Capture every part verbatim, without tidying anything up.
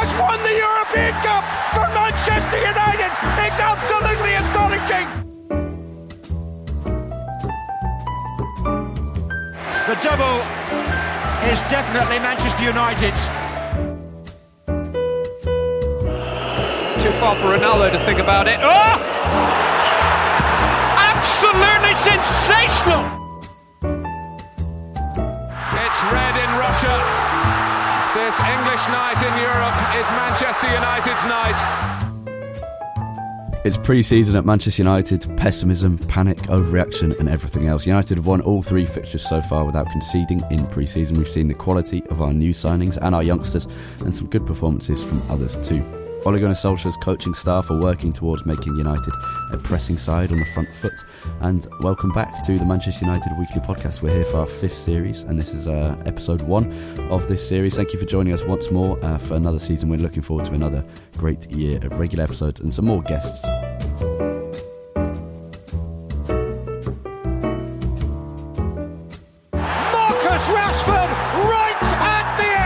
Has won the European Cup for Manchester United. It's absolutely astonishing. The double is definitely Manchester United's. Too far for Ronaldo to think about it. Oh! Absolutely sensational. It's red in Russia. This English night in Europe is Manchester United's night. It's pre-season at Manchester United. Pessimism, panic, overreaction and everything else. United have won all three fixtures so far without conceding in pre-season. We've seen the quality of our new signings and our youngsters and some good performances from others too. Ole Gunnar Solskjaer's coaching staff are working towards making United a pressing side on the front foot. And welcome back to the Manchester United Weekly Podcast. We're here for our fifth series, and this is uh, episode one of this series. Thank you for joining us once more uh, for another season. We're looking forward to another great year of regular episodes and some more guests. Marcus Rashford, right at the end!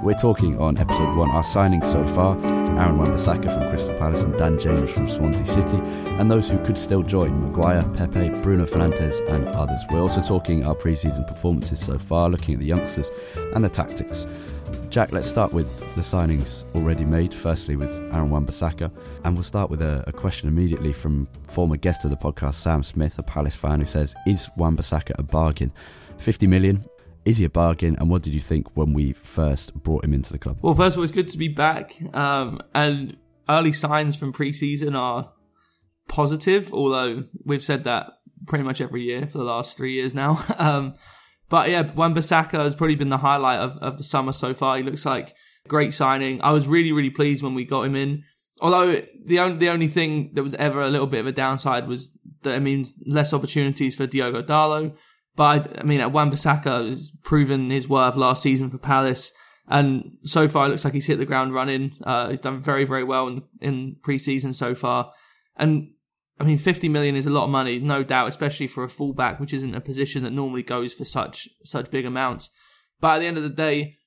We're talking on episode one, our signings so far, Aaron Wan-Bissaka from Crystal Palace and Dan James from Swansea City, and those who could still join, Maguire, Pepe, Bruno Fernandes and others. We're also talking our pre-season performances so far, looking at the youngsters and the tactics. Jack, let's start with the signings already made, firstly with Aaron Wan-Bissaka, and we'll start with a, a question immediately from former guest of the podcast, Sam Smith, a Palace fan, who says, is Wan-Bissaka a bargain? fifty million? Is he a bargain, and what did you think when we first brought him into the club? Well, first of all, it's good to be back, um, and early signs from pre-season are positive, although we've said that pretty much every year for the last three years now. Um, but yeah, Wan-Bissaka has probably been the highlight of, of the summer so far. He looks like a great signing. I was really, really pleased when we got him in, although the only, the only thing that was ever a little bit of a downside was that it means less opportunities for Diogo Dalot. But, I mean, Wan-Bissaka has proven his worth last season for Palace. And so far, it looks like he's hit the ground running. Uh, he's done very, very well in, in pre-season so far. And, I mean, fifty million is a lot of money, no doubt, especially for a fullback, which isn't a position that normally goes for such such big amounts. But at the end of the day,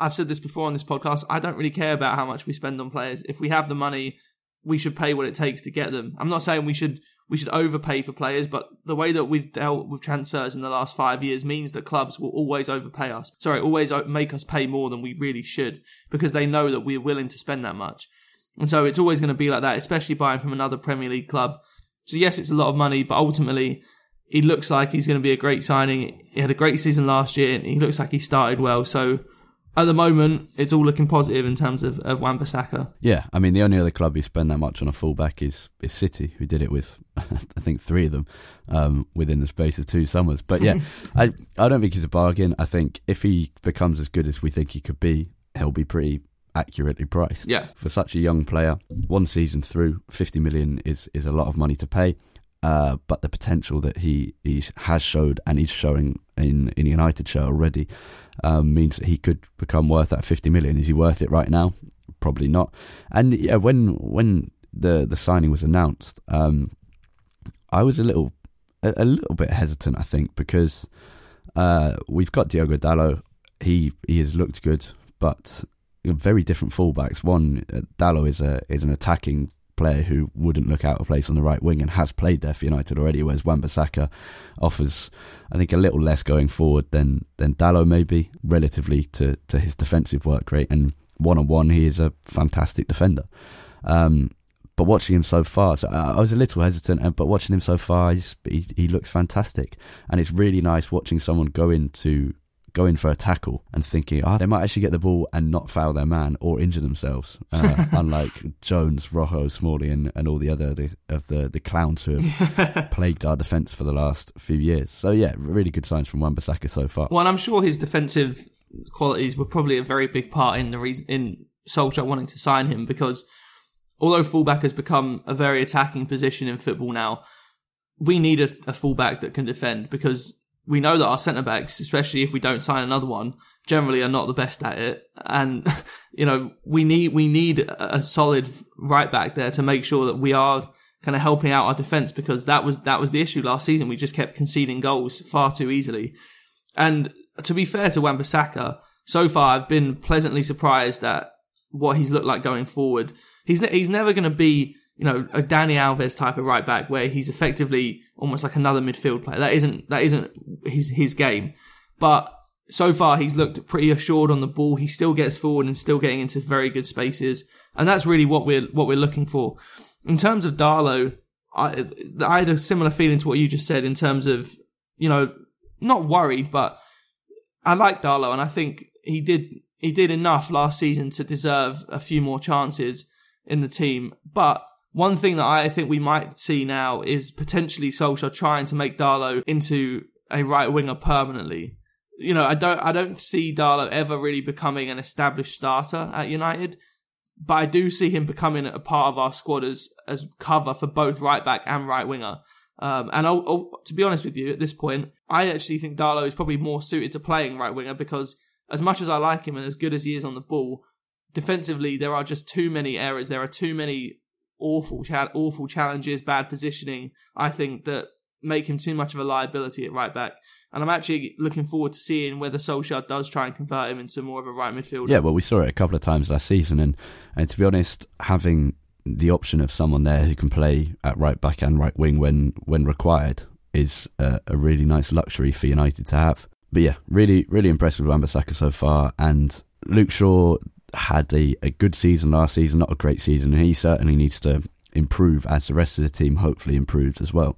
I've said this before on this podcast, I don't really care about how much we spend on players. If we have the money, we should pay what it takes to get them. I'm not saying we should we should overpay for players, but the way that we've dealt with transfers in the last five years means that clubs will always overpay us. Sorry, always make us pay more than we really should because they know that we're willing to spend that much. And so it's always going to be like that, especially buying from another Premier League club. So yes, it's a lot of money, but ultimately he looks like he's going to be a great signing. He had a great season last year and he looks like he started well. So at the moment, it's all looking positive in terms of, of Wan-Bissaka. Yeah, I mean, the only other club who spend that much on a fullback is, is City, who did it with, I think, three of them um, within the space of two summers. But yeah, I, I don't think he's a bargain. I think if he becomes as good as we think he could be, he'll be pretty accurately priced. Yeah. For such a young player, one season through, fifty million is, is a lot of money to pay. Uh, but the potential that he, he has showed and he's showing in in United show already um, means that he could become worth that fifty million. Is he worth it right now? Probably not. And yeah, when when the, the signing was announced, um, I was a little a, a little bit hesitant, I think, because uh, we've got Diogo Dalot. He he has looked good but very different fullbacks. One, Dalot is a is an attacking player who wouldn't look out of place on the right wing and has played there for United already, whereas Wan-Bissaka offers, I think, a little less going forward than than Dalot maybe, relatively to, to his defensive work rate. And one-on-one, he is a fantastic defender. Um, but watching him so far, so I, I was a little hesitant, but watching him so far, he's, he, he looks fantastic. And it's really nice watching someone go into... going for a tackle and thinking, oh, they might actually get the ball and not foul their man or injure themselves, uh, unlike Jones, Rojo, Smalley and, and all the other the, of the, the clowns who have plagued our defence for the last few years. So yeah, really good signs from Wan-Bissaka so far. Well, and I'm sure his defensive qualities were probably a very big part in the reason in Solskjaer wanting to sign him, because although fullback has become a very attacking position in football now, we need a, a fullback that can defend, because we know that our centre-backs, especially if we don't sign another one, generally are not the best at it. And, you know, we need we need a solid right-back there to make sure that we are kind of helping out our defence, because that was that was the issue last season. We just kept conceding goals far too easily. And to be fair to Wan-Bissaka, so far I've been pleasantly surprised at what he's looked like going forward. He's ne- he's never going to be, you know, a Dani Alves type of right back where he's effectively almost like another midfield player. That isn't, that isn't his, his game. But so far he's looked pretty assured on the ball. He still gets forward and still getting into very good spaces. And that's really what we're, what we're looking for. In terms of Dalot, I, I had a similar feeling to what you just said in terms of, you know, not worried, but I like Dalot and I think he did, he did enough last season to deserve a few more chances in the team. But one thing that I think we might see now is potentially Solskjaer trying to make Dalot into a right winger permanently. You know, I don't I don't see Dalot ever really becoming an established starter at United, but I do see him becoming a part of our squad as, as cover for both right back and right winger. Um, and I'll, I'll, to be honest with you, at this point, I actually think Dalot is probably more suited to playing right winger, because as much as I like him and as good as he is on the ball, defensively there are just too many errors. There are too many awful awful challenges, bad positioning, I think, that make him too much of a liability at right back. And I'm actually looking forward to seeing whether Solskjaer does try and convert him into more of a right midfielder. Yeah, well, we saw it a couple of times last season, and, and to be honest, having the option of someone there who can play at right back and right wing when, when required is a, a really nice luxury for United to have. But yeah, really, really impressed with Wan-Bissaka so far. And Luke Shaw had a, a good season last season, not a great season, and he certainly needs to improve as the rest of the team hopefully improves as well.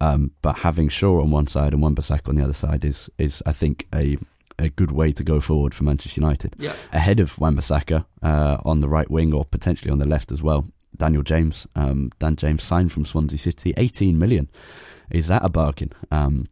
Um, but having Shaw on one side and Wan-Bissaka on the other side is, is I think, a a good way to go forward for Manchester United. Yep. Ahead of Wan-Bissaka uh, on the right wing, or potentially on the left as well, Daniel James. Um, Dan James signed from Swansea City, eighteen million. Is that a bargain? Um,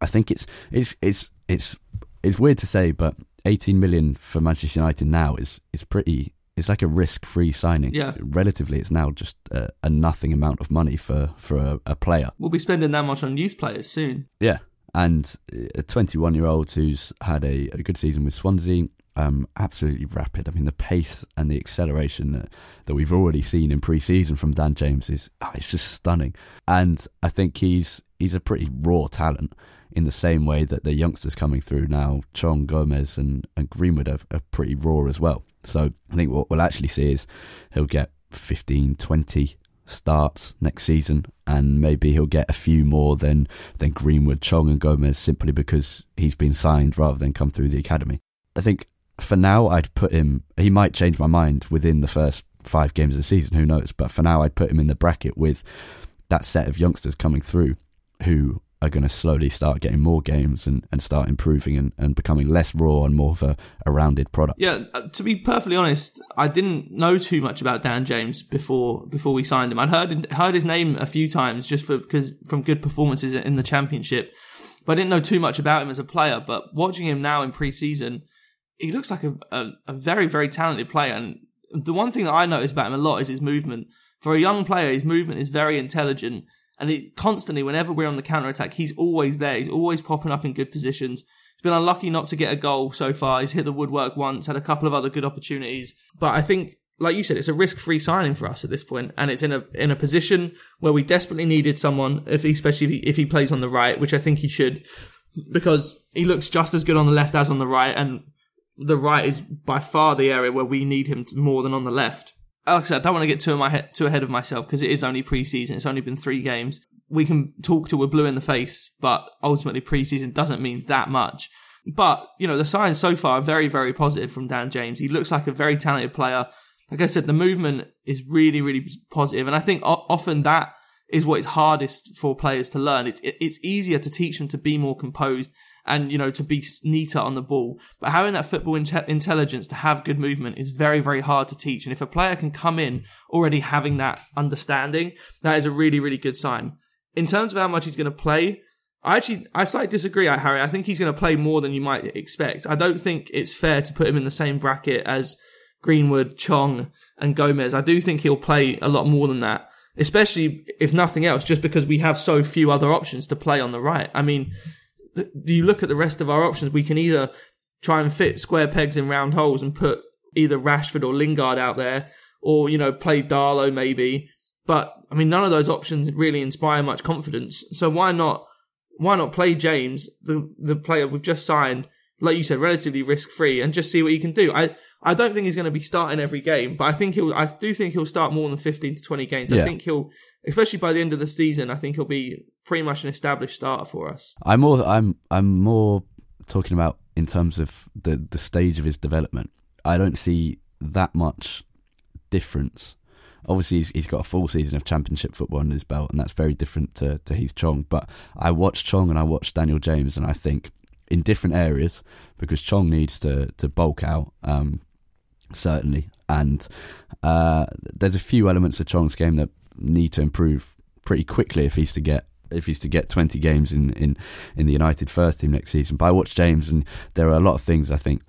I think it's it's it's it's it's weird to say, but eighteen million for Manchester United now is is pretty. It's like a risk-free signing. Yeah. Relatively, it's now just a, a nothing amount of money for for a, a player. We'll be spending that much on youth players soon. Yeah, and a twenty-one-year-old who's had a, a good season with Swansea, um, absolutely rapid. I mean, the pace and the acceleration that, that we've already seen in pre-season from Dan James is oh, it's just stunning. And I think he's he's a pretty raw talent, in the same way that the youngsters coming through now, Chong, Gomez and, and Greenwood, are, are pretty raw as well. So I think what we'll actually see is he'll get fifteen, twenty starts next season, and maybe he'll get a few more than, than Greenwood, Chong and Gomez, simply because he's been signed rather than come through the academy. I think for now I'd put him, he might change my mind within the first five games of the season, who knows, but for now I'd put him in the bracket with that set of youngsters coming through who are going to slowly start getting more games and, and start improving and, and becoming less raw and more of a, a rounded product. Yeah, to be perfectly honest, I didn't know too much about Dan James before before we signed him. I'd heard heard his name a few times just for because from good performances in the Championship, but I didn't know too much about him as a player. But watching him now in pre-season, he looks like a, a, a very, very talented player. And the one thing that I noticed about him a lot is his movement. For a young player, his movement is very intelligent. And it constantly, whenever we're on the counter-attack, he's always there. He's always popping up in good positions. He's been unlucky not to get a goal so far. He's hit the woodwork once, had a couple of other good opportunities. But I think, like you said, it's a risk-free signing for us at this point. And it's in a in a position where we desperately needed someone, if he, especially if he, if he plays on the right, which I think he should, because he looks just as good on the left as on the right. And the right is by far the area where we need him to, more than on the left. Like I said, I don't want to get too, in my he- too ahead of myself because it is only pre-season. It's only been three games. We can talk till we're blue in the face, but ultimately pre-season doesn't mean that much. But, you know, the signs so far are very, very positive from Dan James. He looks like a very talented player. Like I said, the movement is really, really positive. And I think o- often that is what is hardest for players to learn. It's, it's easier to teach them to be more composed and, you know, to be neater on the ball. But having that football in- intelligence to have good movement is very, very hard to teach. And if a player can come in already having that understanding, that is a really, really good sign. In terms of how much he's going to play, I actually, I slightly disagree, Harry. I think he's going to play more than you might expect. I don't think it's fair to put him in the same bracket as Greenwood, Chong and Gomez. I do think he'll play a lot more than that, especially if nothing else, just because we have so few other options to play on the right. I mean, th- you look at the rest of our options, we can either try and fit square pegs in round holes and put either Rashford or Lingard out there or, you know, play Darlow maybe. But, I mean, none of those options really inspire much confidence. So why not? Why not play James, the the player we've just signed, like you said, relatively risk-free, and just see what he can do? I, I don't think he's going to be starting every game, but I think he'll I do think he'll start more than fifteen to twenty games. Yeah. I think he'll, especially by the end of the season, I think he'll be pretty much an established starter for us. I'm more I'm I'm more talking about in terms of the, the stage of his development. I don't see that much difference. Obviously, he's, he's got a full season of championship football on his belt, and that's very different to, to Tahith Chong. But I watched Chong and I watched Daniel James, and I think in different areas, because Chong needs to, to bulk out, um, certainly. And uh, there's a few elements of Chong's game that need to improve pretty quickly if he's to get if he's to get twenty games in, in, in the United first team next season. But I watched James, and there are a lot of things I think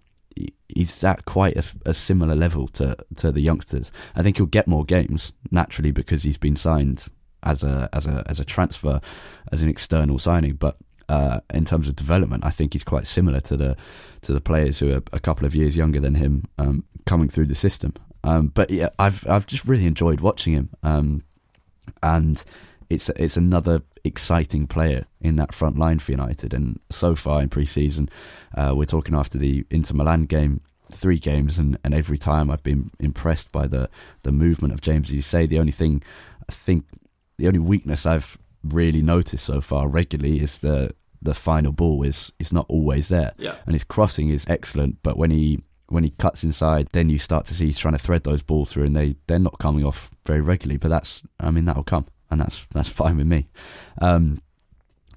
he's at quite a, a similar level to, to the youngsters. I think he'll get more games naturally because he's been signed as a as a as a transfer, as an external signing. But uh, in terms of development, I think he's quite similar to the to the players who are a couple of years younger than him um, coming through the system. Um, but yeah, I've I've just really enjoyed watching him, um, and it's it's another exciting player in that front line for United. And so far in pre-season, uh, we're talking after the Inter Milan game, three games, and, and every time I've been impressed by the, the movement of James. As you say, the only thing I think, the only weakness I've really noticed so far regularly is the the final ball is is not always there. Yeah. And his crossing is excellent, but when he when he cuts inside, then you start to see he's trying to thread those balls through, and they they're not coming off very regularly. But that's, I mean, that'll come. And that's that's fine with me. Um,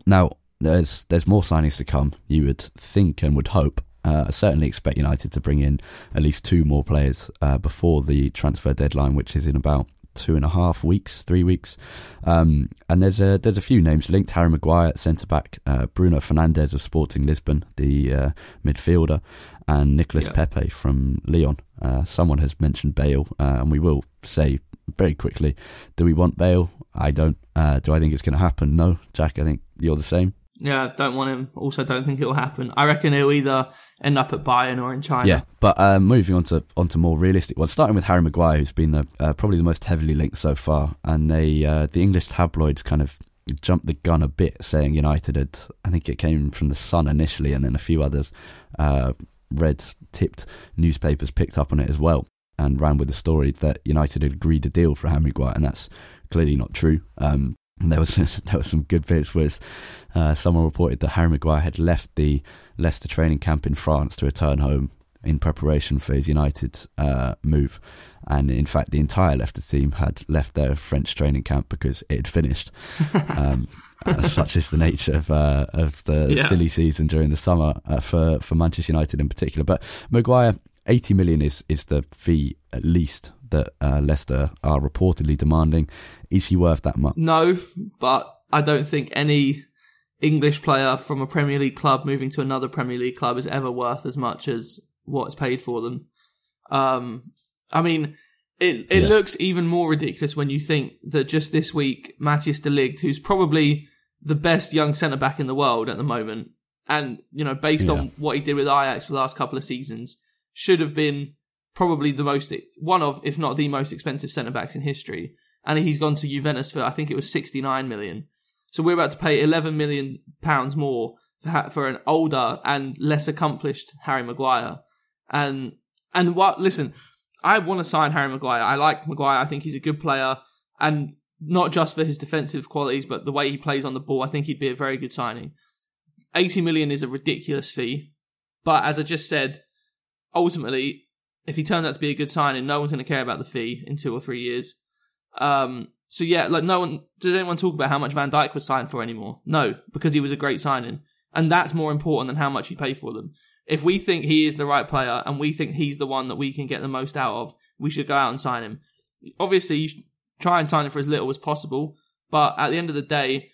now, there's there's more signings to come, you would think and would hope. Uh, I certainly expect United to bring in at least two more players uh, before the transfer deadline, which is in about two and a half weeks, three weeks. Um, and there's a there's a few names linked. Harry Maguire at centre-back, uh, Bruno Fernandes of Sporting Lisbon, the uh, midfielder, and Nicolas yeah. Pepe from Lyon. Uh, someone has mentioned Bale, uh, and we will say very quickly, do we want Bale? I don't. Uh, do I think it's going to happen? No. Jack, I think you're the same. Yeah, don't want him. Also, don't think it'll happen. I reckon he'll either end up at Bayern or in China. Yeah, but uh, moving on to, on to more realistic ones, starting with Harry Maguire, who's been the, uh, probably the most heavily linked so far. And they uh, the English tabloids kind of jumped the gun a bit, saying United had, I think it came from the Sun initially, and then a few others, uh, red-tipped newspapers picked up on it as well and ran with the story that United had agreed a deal for Harry Maguire, and that's clearly not true. Um, there was there was some good bits where uh, someone reported that Harry Maguire had left the Leicester training camp in France to return home in preparation for his United uh, move, and in fact the entire Leicester team had left their French training camp because it had finished. Um, such is the nature of uh, of the yeah. silly season during the summer uh, for for Manchester United in particular. But Maguire, eighty million is, is the fee at least that uh, Leicester are reportedly demanding. Is he worth that much? No, but I don't think any English player from a Premier League club moving to another Premier League club is ever worth as much as what's paid for them. Um, I mean, it it yeah. looks even more ridiculous when you think that just this week, Matthias de Ligt, who's probably the best young centre-back in the world at the moment, and you know, based yeah. on what he did with Ajax for the last couple of seasons, should have been probably the most, one of, if not the most expensive centre-backs in history. And he's gone to Juventus for, I think it was sixty-nine million. So we're about to pay eleven million pounds more for, for an older and less accomplished Harry Maguire. And and what? Listen, I want to sign Harry Maguire. I like Maguire. I think he's a good player, and not just for his defensive qualities, but the way he plays on the ball. I think he'd be a very good signing. eighty million is a ridiculous fee, but as I just said, ultimately, if he turns out to be a good signing, no one's going to care about the fee in two or three years. Um, so yeah, like no one, does anyone talk about how much Van Dijk was signed for anymore? No, because he was a great signing. And that's more important than how much you pay for them. If we think he is the right player and we think he's the one that we can get the most out of, we should go out and sign him. Obviously, you should try and sign him for as little as possible. But at the end of the day,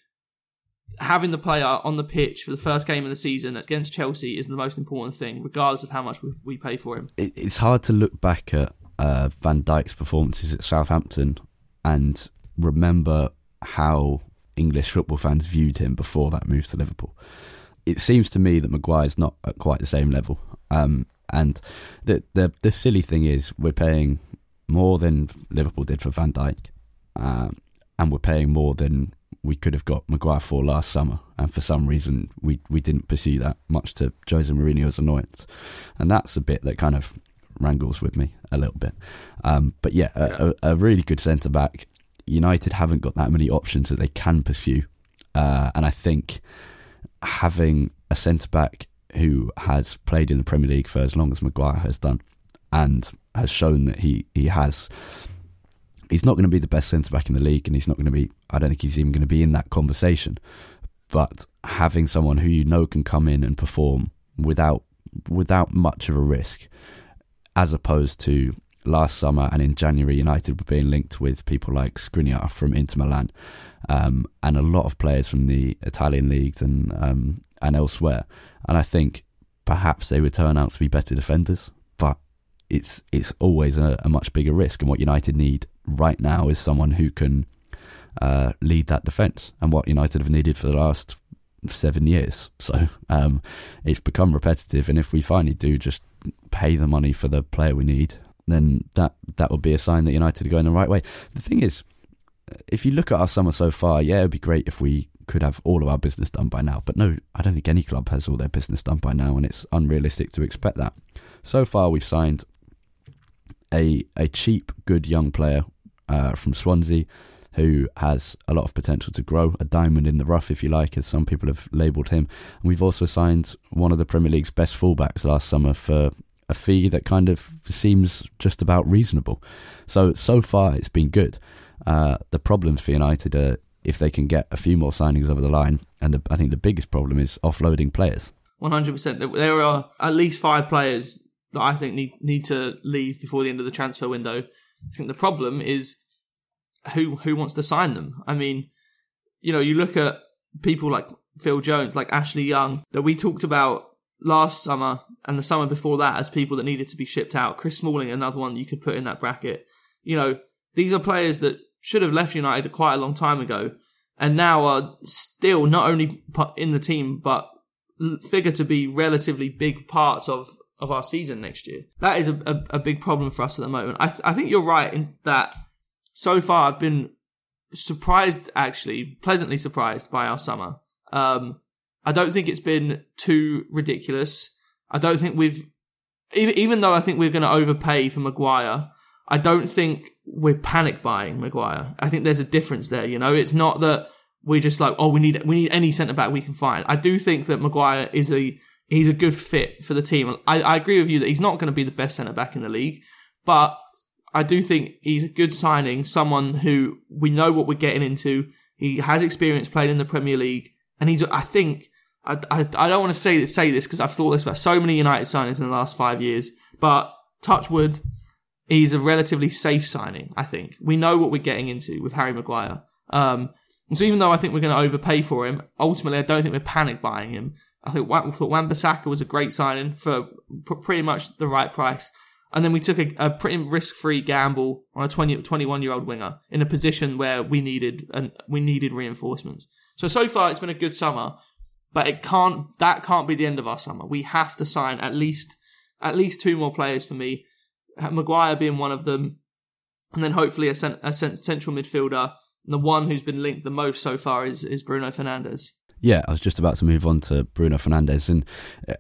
having the player on the pitch for the first game of the season against Chelsea is the most important thing, regardless of how much we pay for him. It's hard to look back at uh, Van Dijk's performances at Southampton and remember how English football fans viewed him before that move to Liverpool. It seems to me that Maguire's not at quite the same level. Um, and the, the the silly thing is we're paying more than Liverpool did for Van Dijk, um, and we're paying more than we could have got Maguire for last summer, and for some reason we we didn't pursue that, much to Jose Mourinho's annoyance, and that's a bit that kind of wrangles with me a little bit. Um, but yeah, a, a really good centre back. United haven't got that many options that they can pursue, uh, and I think having a centre back who has played in the Premier League for as long as Maguire has done, and has shown that he he has. He's not going to be the best centre-back in the league, and he's not going to be, I don't think he's even going to be in that conversation. But having someone who you know can come in and perform without without much of a risk, as opposed to last summer and in January, United were being linked with people like Skriniar from Inter Milan, um, and a lot of players from the Italian leagues and, um, and elsewhere. And I think perhaps they would turn out to be better defenders, but it's, it's always a, a much bigger risk. And what United need right now is someone who can uh, lead that defence, and what United have needed for the last seven years. So um, it's become repetitive, and if we finally do just pay the money for the player we need, then that, that would be a sign that United are going the right way. The thing is, if you look at our summer so far, yeah, it would be great if we could have all of our business done by now, but no, I don't think any club has all their business done by now, and it's unrealistic to expect that. So far we've signed a a cheap, good young player uh, from Swansea who has a lot of potential to grow, a diamond in the rough, if you like, as some people have labelled him. And we've also signed one of the Premier League's best fullbacks last summer for a fee that kind of seems just about reasonable. So, so far it's been good. Uh, the problems for United are if they can get a few more signings over the line, and the, I think the biggest problem is offloading players. one hundred percent. There are at least five players that I think need need to leave before the end of the transfer window. I think the problem is who who wants to sign them. I mean, you know, you look at people like Phil Jones, like Ashley Young, that we talked about last summer and the summer before that as people that needed to be shipped out. Chris Smalling, another one you could put in that bracket. You know, these are players that should have left United quite a long time ago and now are still not only in the team, but figure to be relatively big parts of of our season next year. That is a, a, a big problem for us at the moment. I, th- I think you're right in that so far I've been surprised, actually, pleasantly surprised by our summer. Um, I don't think it's been too ridiculous. I don't think we've, even, even though I think we're going to overpay for Maguire, I don't think we're panic buying Maguire. I think there's a difference there, you know. It's not that we're just like, oh, we need we need any centre-back we can find. I do think that Maguire is a... He's a good fit for the team. I, I agree with you that he's not going to be the best centre-back in the league, but I do think he's a good signing, someone who we know what we're getting into. He has experience playing in the Premier League, and he's, I think, I, I, I don't want to say, say this because I've thought this about so many United signings in the last five years, but touch wood, he's a relatively safe signing, I think. We know what we're getting into with Harry Maguire. Um, and so even though I think we're going to overpay for him, ultimately I don't think we're panic buying him. I think we thought Wan-Bissaka was a great signing for pretty much the right price. And then we took a, a pretty risk-free gamble on a twenty, twenty-one-year-old winger in a position where we needed and we needed reinforcements. So, so far it's been a good summer, but it can't, that can't be the end of our summer. We have to sign at least, at least two more players for me, Maguire being one of them, and then hopefully a, cent, a cent, central midfielder. And the one who's been linked the most so far is, is Bruno Fernandes. Yeah, I was just about to move on to Bruno Fernandes, and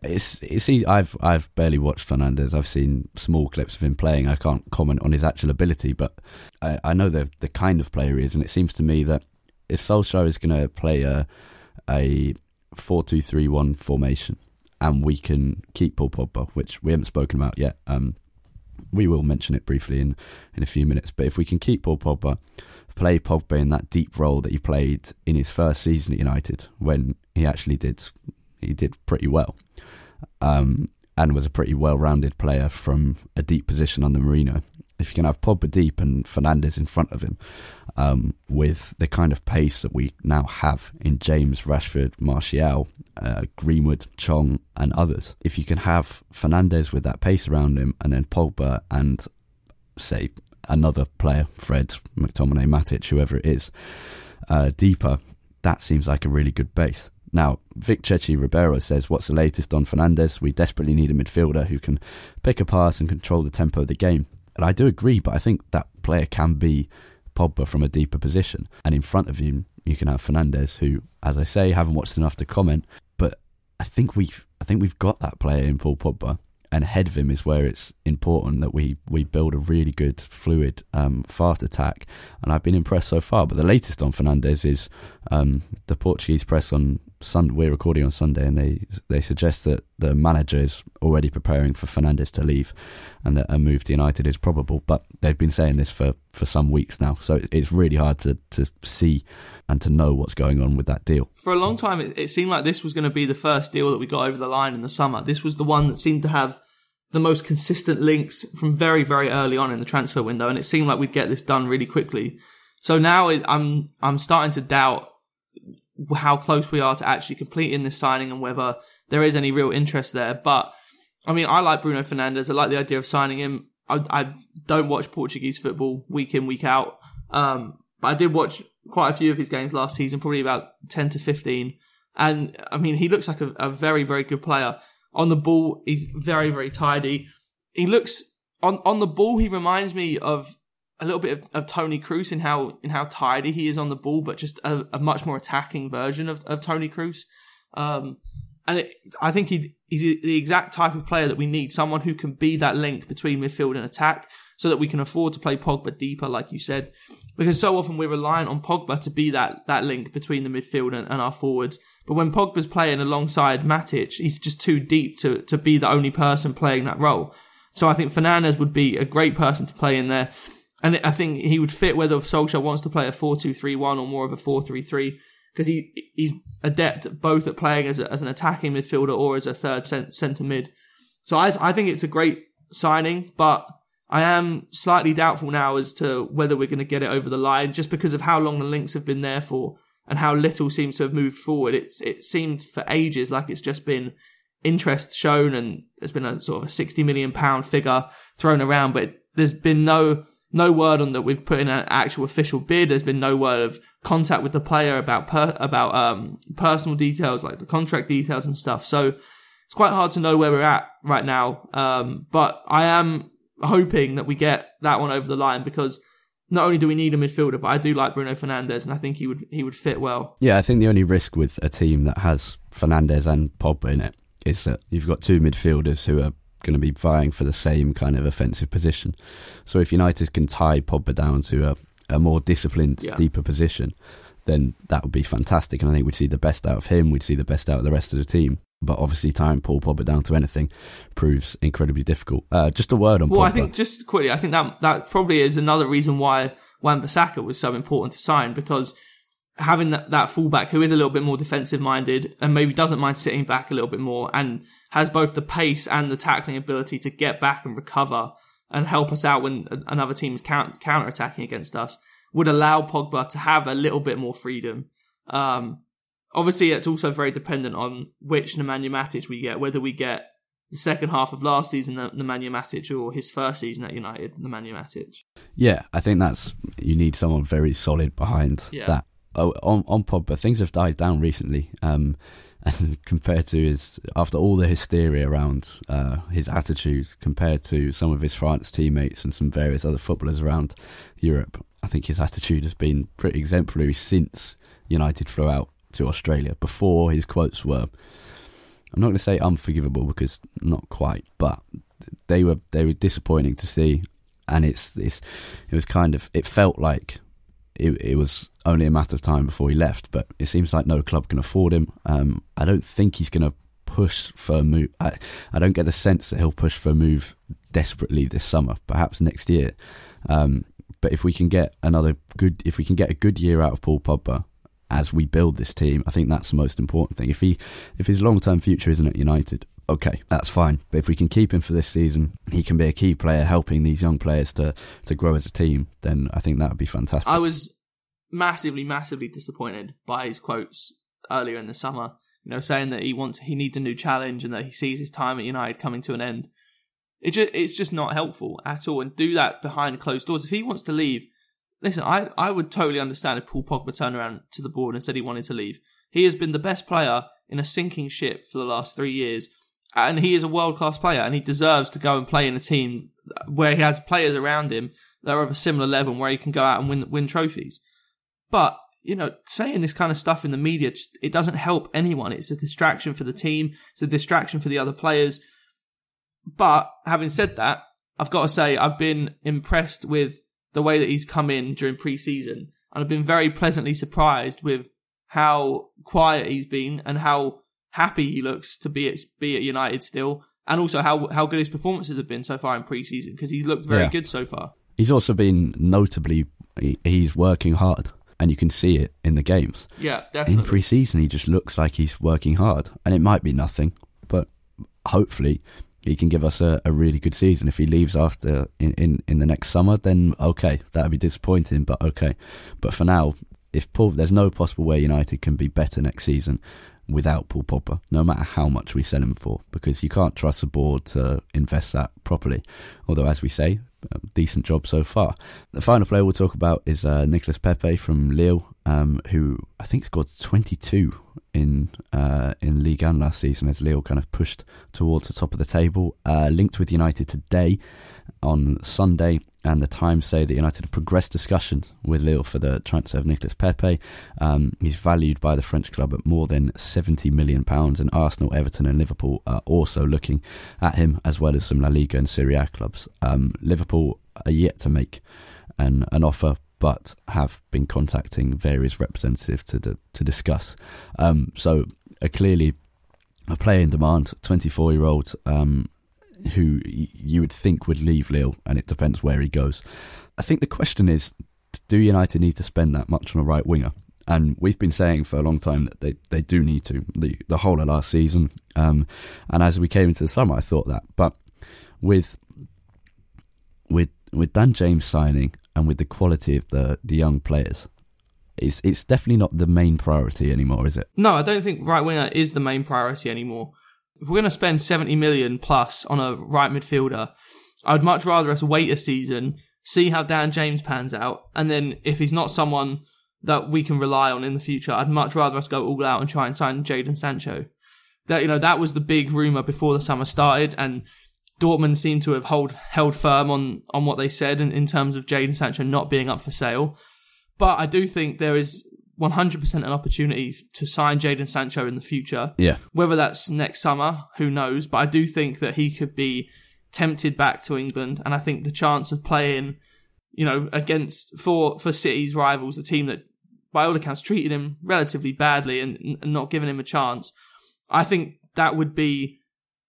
it's it's easy. I've I've barely watched Fernandes. I've seen small clips of him playing. I can't comment on his actual ability, but I, I know the the kind of player he is, and it seems to me that if Solskjaer is going to play a a four two three one formation, and we can keep Paul Pogba, which we haven't spoken about yet. Um, we will mention it briefly in, in a few minutes, but if we can keep Paul Pogba, play Pogba in that deep role that he played in his first season at United, when he actually did he did pretty well, um, and was a pretty well-rounded player from a deep position on the Marino. If you can have Pogba deep and Fernandes in front of him, um, with the kind of pace that we now have in James, Rashford, Martial, uh, Greenwood, Chong and others, if you can have Fernandes with that pace around him and then Pogba and, say, another player, Fred, McTominay, Matic, whoever it is, uh, deeper, that seems like a really good base. Now, Vic Chechi Ribeiro says, what's the latest on Fernandes? We desperately need a midfielder who can pick a pass and control the tempo of the game. And I do agree, but I think that player can be Pogba from a deeper position. And in front of him, you can have Fernandes, who, as I say, haven't watched enough to comment. But I think we've I think we've got that player in Paul Pogba. And ahead of him is where it's important that we, we build a really good, fluid, um, fast attack. And I've been impressed so far. But the latest on Fernandes is um, the Portuguese press on Sunday. We're recording on Sunday, and they, they suggest that the manager is already preparing for Fernandes to leave and that a move to United is probable. But they've been saying this for, for some weeks now. So it's really hard to, to see and to know what's going on with that deal. For a long time, it, it seemed like this was going to be the first deal that we got over the line in the summer. This was the one that seemed to have the most consistent links from very, very early on in the transfer window, and it seemed like we'd get this done really quickly. So now it, I'm I'm starting to doubt how close we are to actually completing this signing and whether there is any real interest there. But, I mean, I like Bruno Fernandes. I like the idea of signing him. I, I don't watch Portuguese football week in, week out. Um, but I did watch quite a few of his games last season, probably about ten to fifteen. And, I mean, he looks like a, a very, very good player. On the ball, he's very, very tidy. He looks on, on the ball. He reminds me of a little bit of, of Toni Kroos in how in how tidy he is on the ball, but just a, a much more attacking version of, of Toni Kroos. Um, and it, I think he he's the exact type of player that we need. Someone who can be that link between midfield and attack, so that we can afford to play Pogba deeper, like you said, because so often we're reliant on Pogba to be that, that link between the midfield and, and our forwards. But when Pogba's playing alongside Matic, he's just too deep to, to be the only person playing that role. So I think Fernandes would be a great person to play in there. And I think he would fit whether Solskjaer wants to play a four two three one or more of a four three three, because he he's adept both at playing as, a, as an attacking midfielder or as a third centre mid. So I I think it's a great signing, but I am slightly doubtful now as to whether we're going to get it over the line, just because of how long the links have been there for. And how little seems to have moved forward. It's it seemed for ages like it's just been interest shown, and there's been a sort of a sixty million pound figure thrown around, but there's been no no word on that we've put in an actual official bid. There's been no word of contact with the player about per, about um personal details like the contract details and stuff. So it's quite hard to know where we're at right now. Um, but I am hoping that we get that one over the line, because not only do we need a midfielder, but I do like Bruno Fernandes, and I think he would he would fit well. Yeah, I think the only risk with a team that has Fernandes and Pogba in it is that you've got two midfielders who are going to be vying for the same kind of offensive position. So if United can tie Pogba down to a, a more disciplined, yeah. deeper position, then that would be fantastic. And I think we'd see the best out of him, we'd see the best out of the rest of the team. But obviously, tying Paul Pogba down to anything proves incredibly difficult. Uh, just a word on Well, Pogba. I think, just quickly, I think that that probably is another reason why Wan-Bissaka was so important to sign, because having that, that fullback who is a little bit more defensive-minded and maybe doesn't mind sitting back a little bit more and has both the pace and the tackling ability to get back and recover and help us out when another team is count, counter-attacking against us, would allow Pogba to have a little bit more freedom. Um Obviously, it's also very dependent on which Nemanja Matic we get, whether we get the second half of last season Nemanja Matic or his first season at United Nemanja Matic. Yeah, I think that's you need someone very solid behind yeah. that. Oh, on on Pogba, things have died down recently, um, and compared to his after all the hysteria around uh, his attitudes, compared to some of his France teammates and some various other footballers around Europe, I think his attitude has been pretty exemplary since United flew out to Australia before his quotes were, I'm not going to say unforgivable because not quite, but they were they were disappointing to see, and it's it's it was kind of it felt like it it was only a matter of time before he left, but it seems like no club can afford him. Um, I don't think he's going to push for a move. I, I don't get the sense that he'll push for a move desperately this summer. Perhaps next year. Um, but if we can get another good, if we can get a good year out of Paul Pogba as we build this team, I think that's the most important thing. If he, if his long-term future isn't at United, okay, that's fine. But if we can keep him for this season, he can be a key player helping these young players to, to grow as a team, then I think that would be fantastic. I was massively, massively disappointed by his quotes earlier in the summer, you know, saying that he wants, he needs a new challenge and that he sees his time at United coming to an end. It just, it's just not helpful at all, and do that behind closed doors. If he wants to leave, listen, I, I would totally understand if Paul Pogba turned around to the board and said he wanted to leave. He has been the best player in a sinking ship for the last three years, and he is a world-class player, and he deserves to go and play in a team where he has players around him that are of a similar level, where he can go out and win win trophies. But, you know, saying this kind of stuff in the media, just, it doesn't help anyone. It's a distraction for the team. It's a distraction for the other players. But having said that, I've got to say I've been impressed with the way that he's come in during pre-season, and I've been very pleasantly surprised with how quiet he's been and how happy he looks to be at, be at United still, and also how how good his performances have been so far in pre-season, because he's looked very yeah. good so far. He's also been notably, he's working hard, and you can see it in the games. Yeah, definitely. In pre-season, he just looks like he's working hard, and it might be nothing, but hopefully he can give us a, a really good season. If he leaves after in, in, in the next summer, then okay, that would be disappointing, but okay. But for now, if Paul, there's no possible way United can be better next season without Paul Pogba, no matter how much we sell him for, because you can't trust the board to invest that properly. Although, as we say, a decent job so far. The final player we'll talk about is uh, Nicolas Pepe from Lille, um, who I think scored twenty-two in uh, in Ligue one last season as Lille kind of pushed towards the top of the table. Uh, linked with United today on Sunday, and the Times say that United have progressed discussions with Lille for the transfer of Nicolas Pepe. Um, he's valued by the French club at more than seventy million pounds, and Arsenal, Everton and Liverpool are also looking at him, as well as some La Liga and Serie A clubs. Um, Liverpool are yet to make an, an offer, but have been contacting various representatives to to, to discuss. Um, so uh, clearly a player in demand, twenty-four-year-old, um, who you would think would leave Lille, and it depends where he goes. I think the question is, do United need to spend that much on a right winger? And we've been saying for a long time that they, they do need to, the, the whole of last season. Um, and as we came into the summer, I thought that. But with with with Dan James signing and with the quality of the, the young players, it's, it's definitely not the main priority anymore, is it? No, I don't think right winger is the main priority anymore. If we're going to spend seventy million plus on a right midfielder, I would much rather us wait a season, see how Dan James pans out, and then if he's not someone that we can rely on in the future, I'd much rather us go all out and try and sign Jadon Sancho. That, you know, that was the big rumour before the summer started, and Dortmund seemed to have hold, held firm on, on what they said in, in terms of Jadon Sancho not being up for sale. But I do think there is one hundred percent an opportunity to sign Jadon Sancho in the future. Yeah. Whether that's next summer, who knows? But I do think that he could be tempted back to England, and I think the chance of playing, you know, against for for City's rivals, the team that by all accounts treated him relatively badly and, and not giving him a chance, I think that would be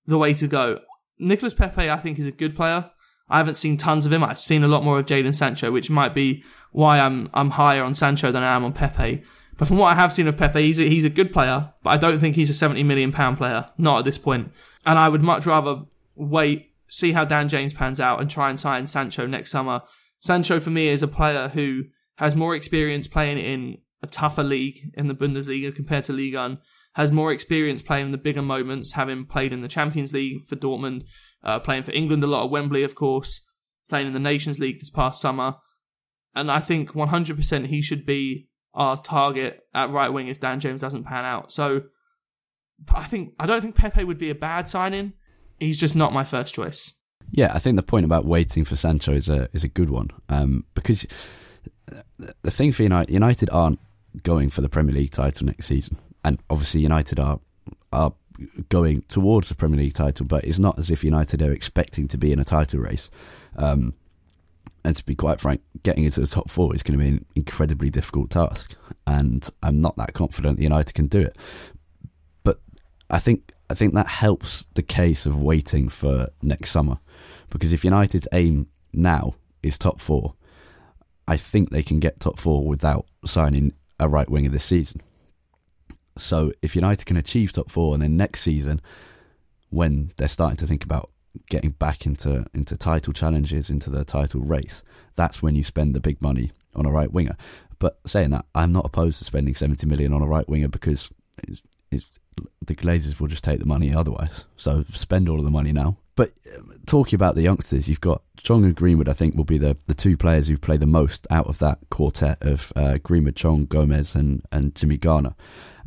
the way to go. Nicolas Pepe, I think, is a good player. I haven't seen tons of him. I've seen a lot more of Jadon Sancho, which might be why I'm I'm higher on Sancho than I am on Pepe. But from what I have seen of Pepe, he's a, he's a good player, but I don't think he's a seventy million pound player. Not at this point. And I would much rather wait, see how Dan James pans out, and try and sign Sancho next summer. Sancho, for me, is a player who has more experience playing in a tougher league in the Bundesliga compared to Ligue one, has more experience playing the bigger moments, having played in the Champions League for Dortmund, uh, playing for England a lot at Wembley, of course, playing in the Nations League this past summer. And I think one hundred percent he should be our target at right wing if Dan James doesn't pan out. So I think I don't think Pepe would be a bad signing. He's just not my first choice. Yeah, I think the point about waiting for Sancho is a is a good one. Um, because the thing for United, United aren't going for the Premier League title next season. And obviously United are are going towards the Premier League title, but it's not as if United are expecting to be in a title race. Um, and to be quite frank, getting into the top four is going to be an incredibly difficult task. And I'm not that confident that United can do it. But I think I think that helps the case of waiting for next summer. Because if United's aim now is top four, I think they can get top four without signing a right winger this season. So if United can achieve top four, and then next season, when they're starting to think about getting back into, into title challenges, into the title race, that's when you spend the big money on a right winger. But saying that, I'm not opposed to spending seventy million on a right winger, because it's, it's, the Glazers will just take the money otherwise. So spend all of the money now. But talking about the youngsters, you've got Chong and Greenwood, I think, will be the, the two players who play the most out of that quartet of uh, Greenwood, Chong, Gomez and, and Jimmy Garner.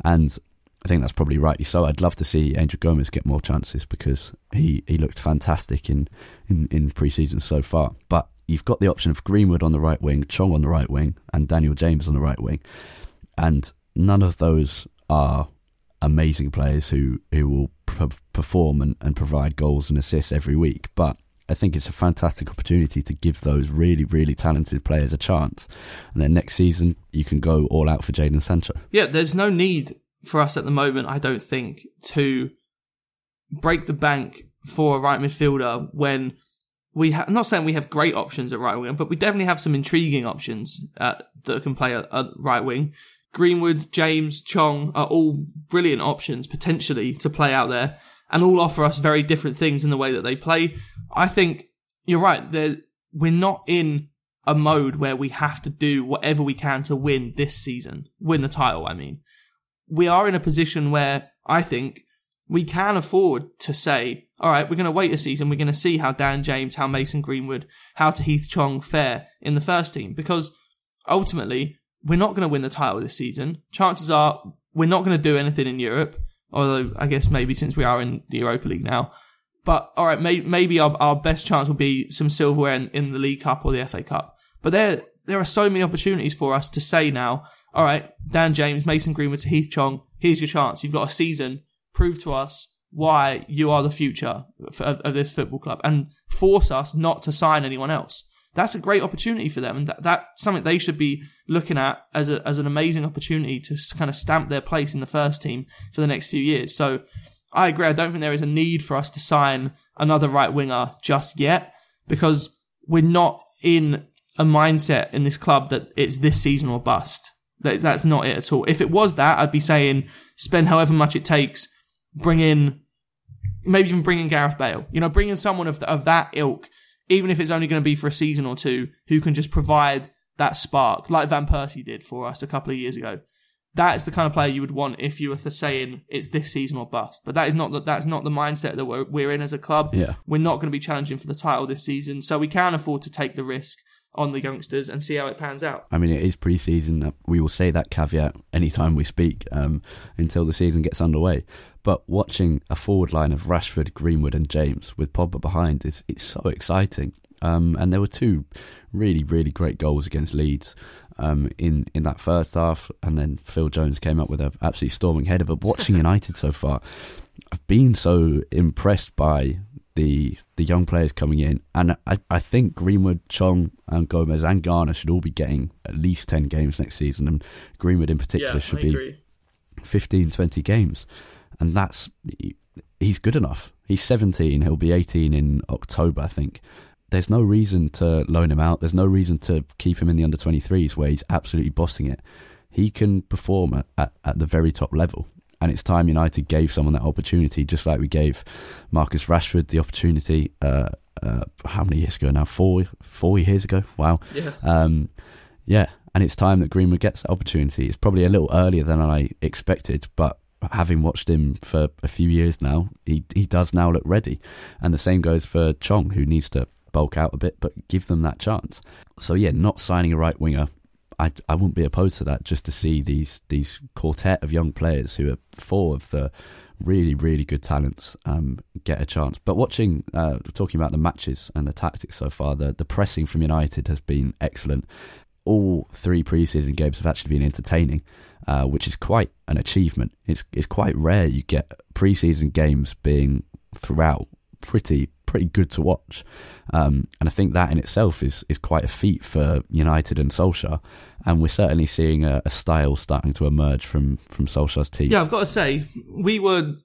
And I think that's probably rightly so. I'd love to see Angel Gomez get more chances, because he, he looked fantastic in, in, in pre-season so far. But you've got the option of Greenwood on the right wing, Chong on the right wing and Daniel James on the right wing. And none of those are amazing players who, who will perform and, and provide goals and assists every week, but I think it's a fantastic opportunity to give those really really talented players a chance, and then next season you can go all out for Jadon Sancho. Yeah, there's no need for us at the moment, I don't think, to break the bank for a right midfielder when we ha- I'm not saying we have great options at right wing, but we definitely have some intriguing options uh, that can play at, at right wing. Greenwood, James, Chong are all brilliant options potentially to play out there, and all offer us very different things in the way that they play. I think you're right. We're not in a mode where we have to do whatever we can to win this season, win the title, I mean. We are in a position where I think we can afford to say, all right, we're going to wait a season. We're going to see how Dan James, how Mason Greenwood, how Tahith Chong fare in the first team, because ultimately, we're not going to win the title this season. Chances are we're not going to do anything in Europe, although I guess maybe since we are in the Europa League now. But, all right, may- maybe our, our best chance will be some silverware in, in the League Cup or the F A Cup. But there there are so many opportunities for us to say now, all right, Dan James, Mason Greenwood, Tahith Chong, here's your chance. You've got a season. Prove to us why you are the future of, of this football club, and force us not to sign anyone else. That's a great opportunity for them, and that, that's something they should be looking at as a, as an amazing opportunity to kind of stamp their place in the first team for the next few years. So I agree. I don't think there is a need for us to sign another right winger just yet, because we're not in a mindset in this club that it's this season or bust. That, that's not it at all. If it was that, I'd be saying spend however much it takes, bring in, maybe even bring in Gareth Bale. You know, bring in someone of the, of that ilk, even if it's only going to be for a season or two, who can just provide that spark, like Van Persie did for us a couple of years ago. That's the kind of player you would want if you were saying it's this season or bust. But that is not the, that's not the mindset that we're, we're in as a club. Yeah. We're not going to be challenging for the title this season, so we can afford to take the risk on the youngsters and see how it pans out. I mean, it is pre-season. We will say that caveat anytime we speak um, until the season gets underway. But watching a forward line of Rashford, Greenwood and James with Pogba behind, is it's so exciting. Um, and there were two really, really great goals against Leeds um, in, in that first half. And then Phil Jones came up with an absolutely storming header. But watching United so far, I've been so impressed by the the young players coming in, and I, I think Greenwood, Chong and Gomez and Garner should all be getting at least ten games next season, and Greenwood in particular yeah, should I be agree. fifteen, twenty games, and that's he's good enough. He's seventeen, he'll be eighteen in October, I think. There's no reason to loan him out. There's no reason to keep him in the under twenty-threes where he's absolutely bossing it. He can perform at, at, at the very top level. And it's time United gave someone that opportunity, just like we gave Marcus Rashford the opportunity. Uh, uh, how many years ago now? Four, four years ago. Wow. Yeah. Um, yeah. And it's time that Greenwood gets that opportunity. It's probably a little earlier than I expected, but having watched him for a few years now, he he does now look ready. And the same goes for Chong, who needs to bulk out a bit, but give them that chance. So yeah, not signing a right winger. I, I wouldn't be opposed to that, just to see these these quartet of young players who are four of the really, really good talents um, get a chance. But watching, uh, talking about the matches and the tactics so far, the, the pressing from United has been excellent. all three preseason games have actually been entertaining, uh, which is quite an achievement. It's it's quite rare you get preseason games being throughout pretty pretty good to watch, um, and I think that in itself is is quite a feat for United and Solskjaer, and we're certainly seeing a, a style starting to emerge from from Solskjaer's team. Yeah, I've got to say, we were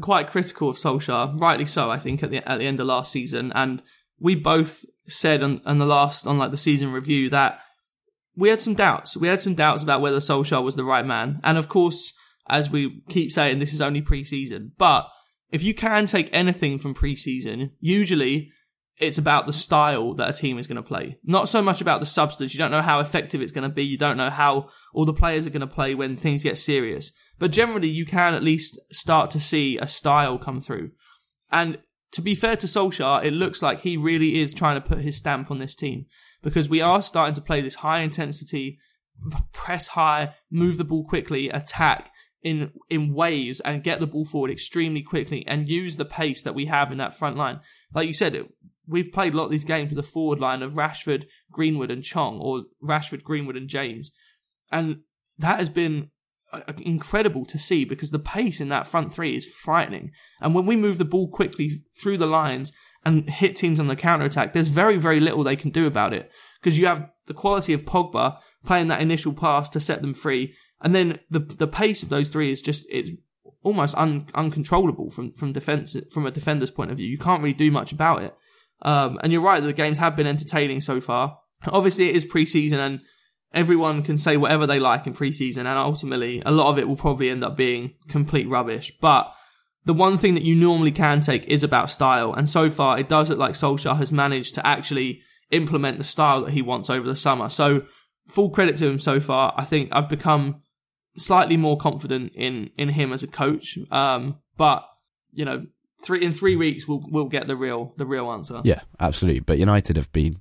quite critical of Solskjaer, rightly so, I think, at the at the end of last season, and we both said on, on the last on like the season review that we had some doubts. We had some doubts about whether Solskjaer was the right man, and of course, as we keep saying, this is only pre-season, but if you can take anything from pre-season, usually it's about the style that a team is going to play. Not so much about the substance. You don't know how effective it's going to be. You don't know how all the players are going to play when things get serious. But generally, you can at least start to see a style come through. And to be fair to Solskjaer, it looks like he really is trying to put his stamp on this team, because we are starting to play this high-intensity, press high, move the ball quickly, attack in in waves and get the ball forward extremely quickly and use the pace that we have in that front line. Like you said, we've played a lot of these games with a forward line of Rashford, Greenwood and Chong, or Rashford, Greenwood and James. And that has been incredible to see, because the pace in that front three is frightening. And when we move the ball quickly through the lines and hit teams on the counter-attack, there's very, very little they can do about it, because you have the quality of Pogba playing that initial pass to set them free. And then the the pace of those three is just, it's almost un, uncontrollable from from defense from a defender's point of view. You can't really do much about it. Um, and you're right that the games have been entertaining so far. Obviously, it is preseason, and everyone can say whatever they like in preseason, and ultimately, a lot of it will probably end up being complete rubbish. But the one thing that you normally can take is about style, and so far, it does look like Solskjaer has managed to actually implement the style that he wants over the summer. So, full credit to him so far. I think I've become slightly more confident in, in him as a coach, um, but you know, three in three weeks we'll we'll get the real the real answer. Yeah, absolutely. But United have been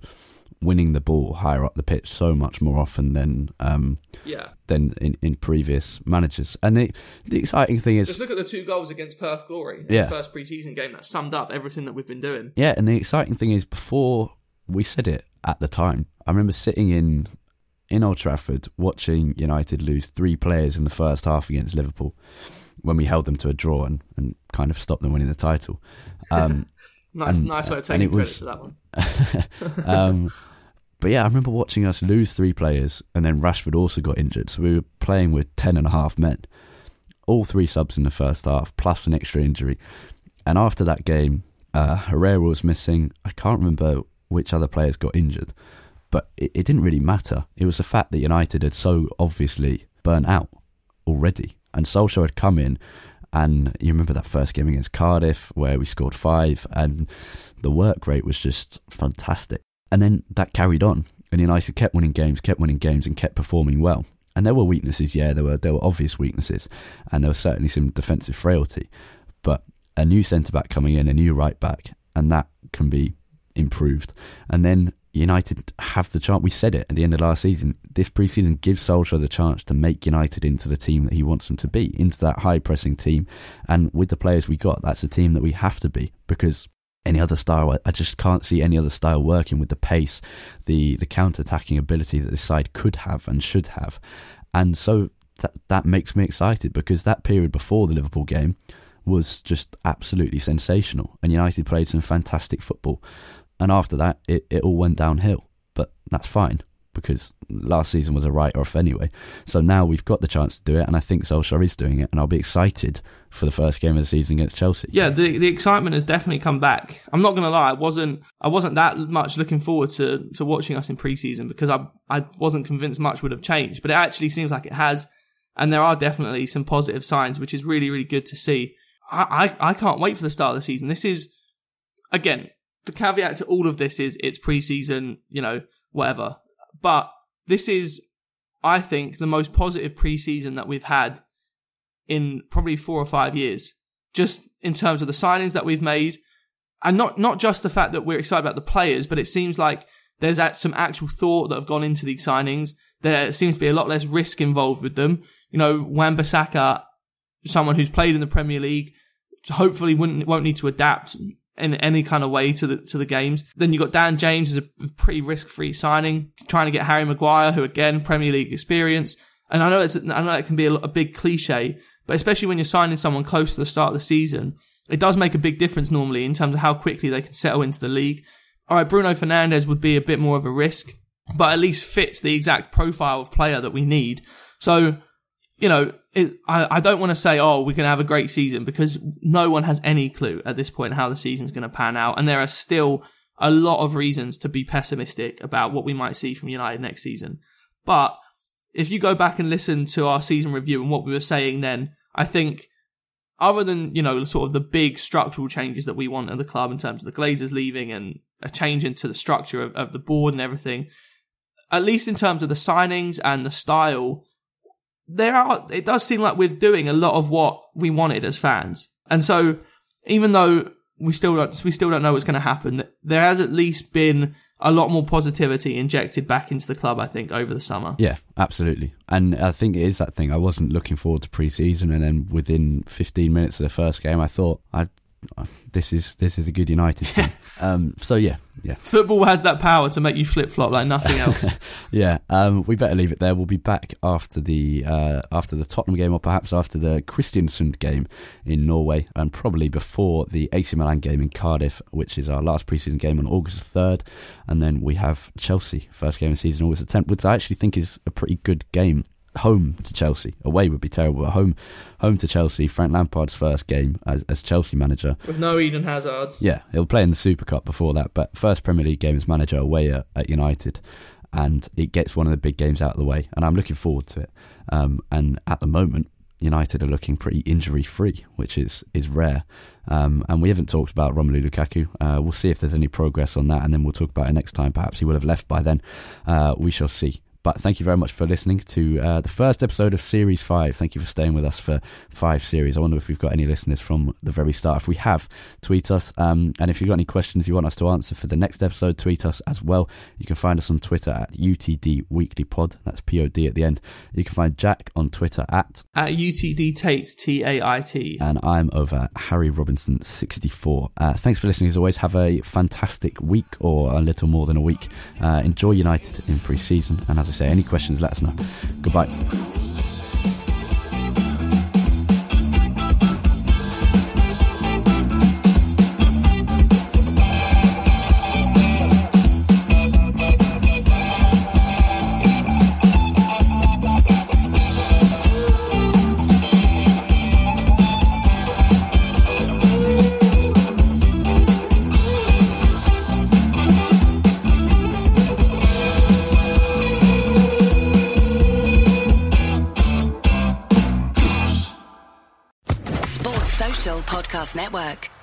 winning the ball higher up the pitch so much more often than um, yeah than in, in previous managers. And the the exciting thing is, just look at the two goals against Perth Glory in yeah. the first preseason game. That summed up everything that we've been doing. Yeah, and the exciting thing is, before we said it at the time, I remember sitting in. in Old Trafford, watching United lose three players in the first half against Liverpool when we held them to a draw and, and kind of stopped them winning the title. Um, nice and, nice way of taking credit for that one. um, but yeah, I remember watching us lose three players, and then Rashford also got injured. So we were playing with ten and a half men, all three subs in the first half, plus an extra injury. And after that game, uh, Herrera was missing. I can't remember which other players got injured. But it, it didn't really matter. It was the fact that United had so obviously burnt out already. And Solskjaer had come in, and you remember that first game against Cardiff where we scored five and the work rate was just fantastic. And then that carried on, and United kept winning games, kept winning games and kept performing well. And there were weaknesses, yeah, there were there were obvious weaknesses, and there was certainly some defensive frailty. But a new centre-back coming in, a new right-back, and that can be improved. And then United have the chance. We said it at the end of last season, this pre-season gives Solskjaer the chance to make United into the team that he wants them to be, into that high-pressing team. And with the players we got, that's the team that we have to be, because any other style, I just can't see any other style working with the pace, the the counter-attacking ability that this side could have and should have. And so that that makes me excited, because that period before the Liverpool game was just absolutely sensational, and United played some fantastic football. And after that, it, it all went downhill. But that's fine, because last season was a write-off anyway. So now we've got the chance to do it, and I think Solskjaer is doing it, and I'll be excited for the first game of the season against Chelsea. Yeah, the the excitement has definitely come back. I'm not going to lie, I wasn't I wasn't that much looking forward to, to watching us in pre-season, because I, I wasn't convinced much would have changed. But it actually seems like it has, and there are definitely some positive signs, which is really, really good to see. I, I, I can't wait for the start of the season. This is, again, the caveat to all of this is it's pre-season, you know, whatever. But this is, I think, the most positive pre-season that we've had in probably four or five years, just in terms of the signings that we've made. And not, not just the fact that we're excited about the players, but it seems like there's some actual thought that have gone into these signings. There seems to be a lot less risk involved with them. You know, Wan-Bissaka, someone who's played in the Premier League, hopefully wouldn't, won't need to adapt in any kind of way to the to the games. Then you've got Dan James as a pretty risk-free signing, trying to get Harry Maguire, who again, Premier League experience. And I know it's, I know it can be a, a big cliche, but especially when you're signing someone close to the start of the season, it does make a big difference normally in terms of how quickly they can settle into the league. All right, Bruno Fernandes would be a bit more of a risk, but at least fits the exact profile of player that we need. So, you know, it, I, I don't want to say, oh, we're going to have a great season, because no one has any clue at this point how the season's going to pan out. And there are still a lot of reasons to be pessimistic about what we might see from United next season. But if you go back and listen to our season review and what we were saying then, I think other than, you know, sort of the big structural changes that we want at the club in terms of the Glazers leaving and a change into the structure of, of the board and everything, at least in terms of the signings and the style, there are, it does seem like we're doing a lot of what we wanted as fans. And so even though we still don't, we still don't know what's going to happen, there has at least been a lot more positivity injected back into the club, I think, over the summer. Yeah, absolutely. And I think it is that thing. I wasn't looking forward to pre-season, and then within fifteen minutes of the first game, I thought, I this is this is a good United team. um, so, yeah, yeah. Football has that power to make you flip-flop like nothing else. yeah, um, we better leave it there. We'll be back after the uh, after the Tottenham game, or perhaps after the Kristiansund game in Norway, and probably before the A C Milan game in Cardiff, which is our last pre-season game on August third. And then we have Chelsea, first game of the season, August the tenth, which I actually think is a pretty good game. Home to Chelsea. Away would be terrible, but home home to Chelsea. Frank Lampard's first game as, as Chelsea manager. With no Eden Hazard. Yeah, he'll play in the Super Cup before that, but first Premier League game as manager away at, at United. And it gets one of the big games out of the way, and I'm looking forward to it. Um, and at the moment, United are looking pretty injury-free, which is, is rare. Um, and we haven't talked about Romelu Lukaku. Uh, we'll see if there's any progress on that, and then we'll talk about it next time. Perhaps he will have left by then. Uh, we shall see. But thank you very much for listening to uh, the first episode of Series five. Thank you for staying with us for five series. I wonder if we've got any listeners from the very start. If we have, tweet us. Um, and if you've got any questions you want us to answer for the next episode, tweet us as well. You can find us on Twitter at U T D Weekly Pod. That's P O D at the end. You can find Jack on Twitter at... At U T D Tate, T A I T. And I'm over at Harry Robinson sixty-four. Uh, thanks for listening as always. Have a fantastic week, or a little more than a week. Uh, enjoy United in pre-season. And as say any questions, let us know. Goodbye. Network.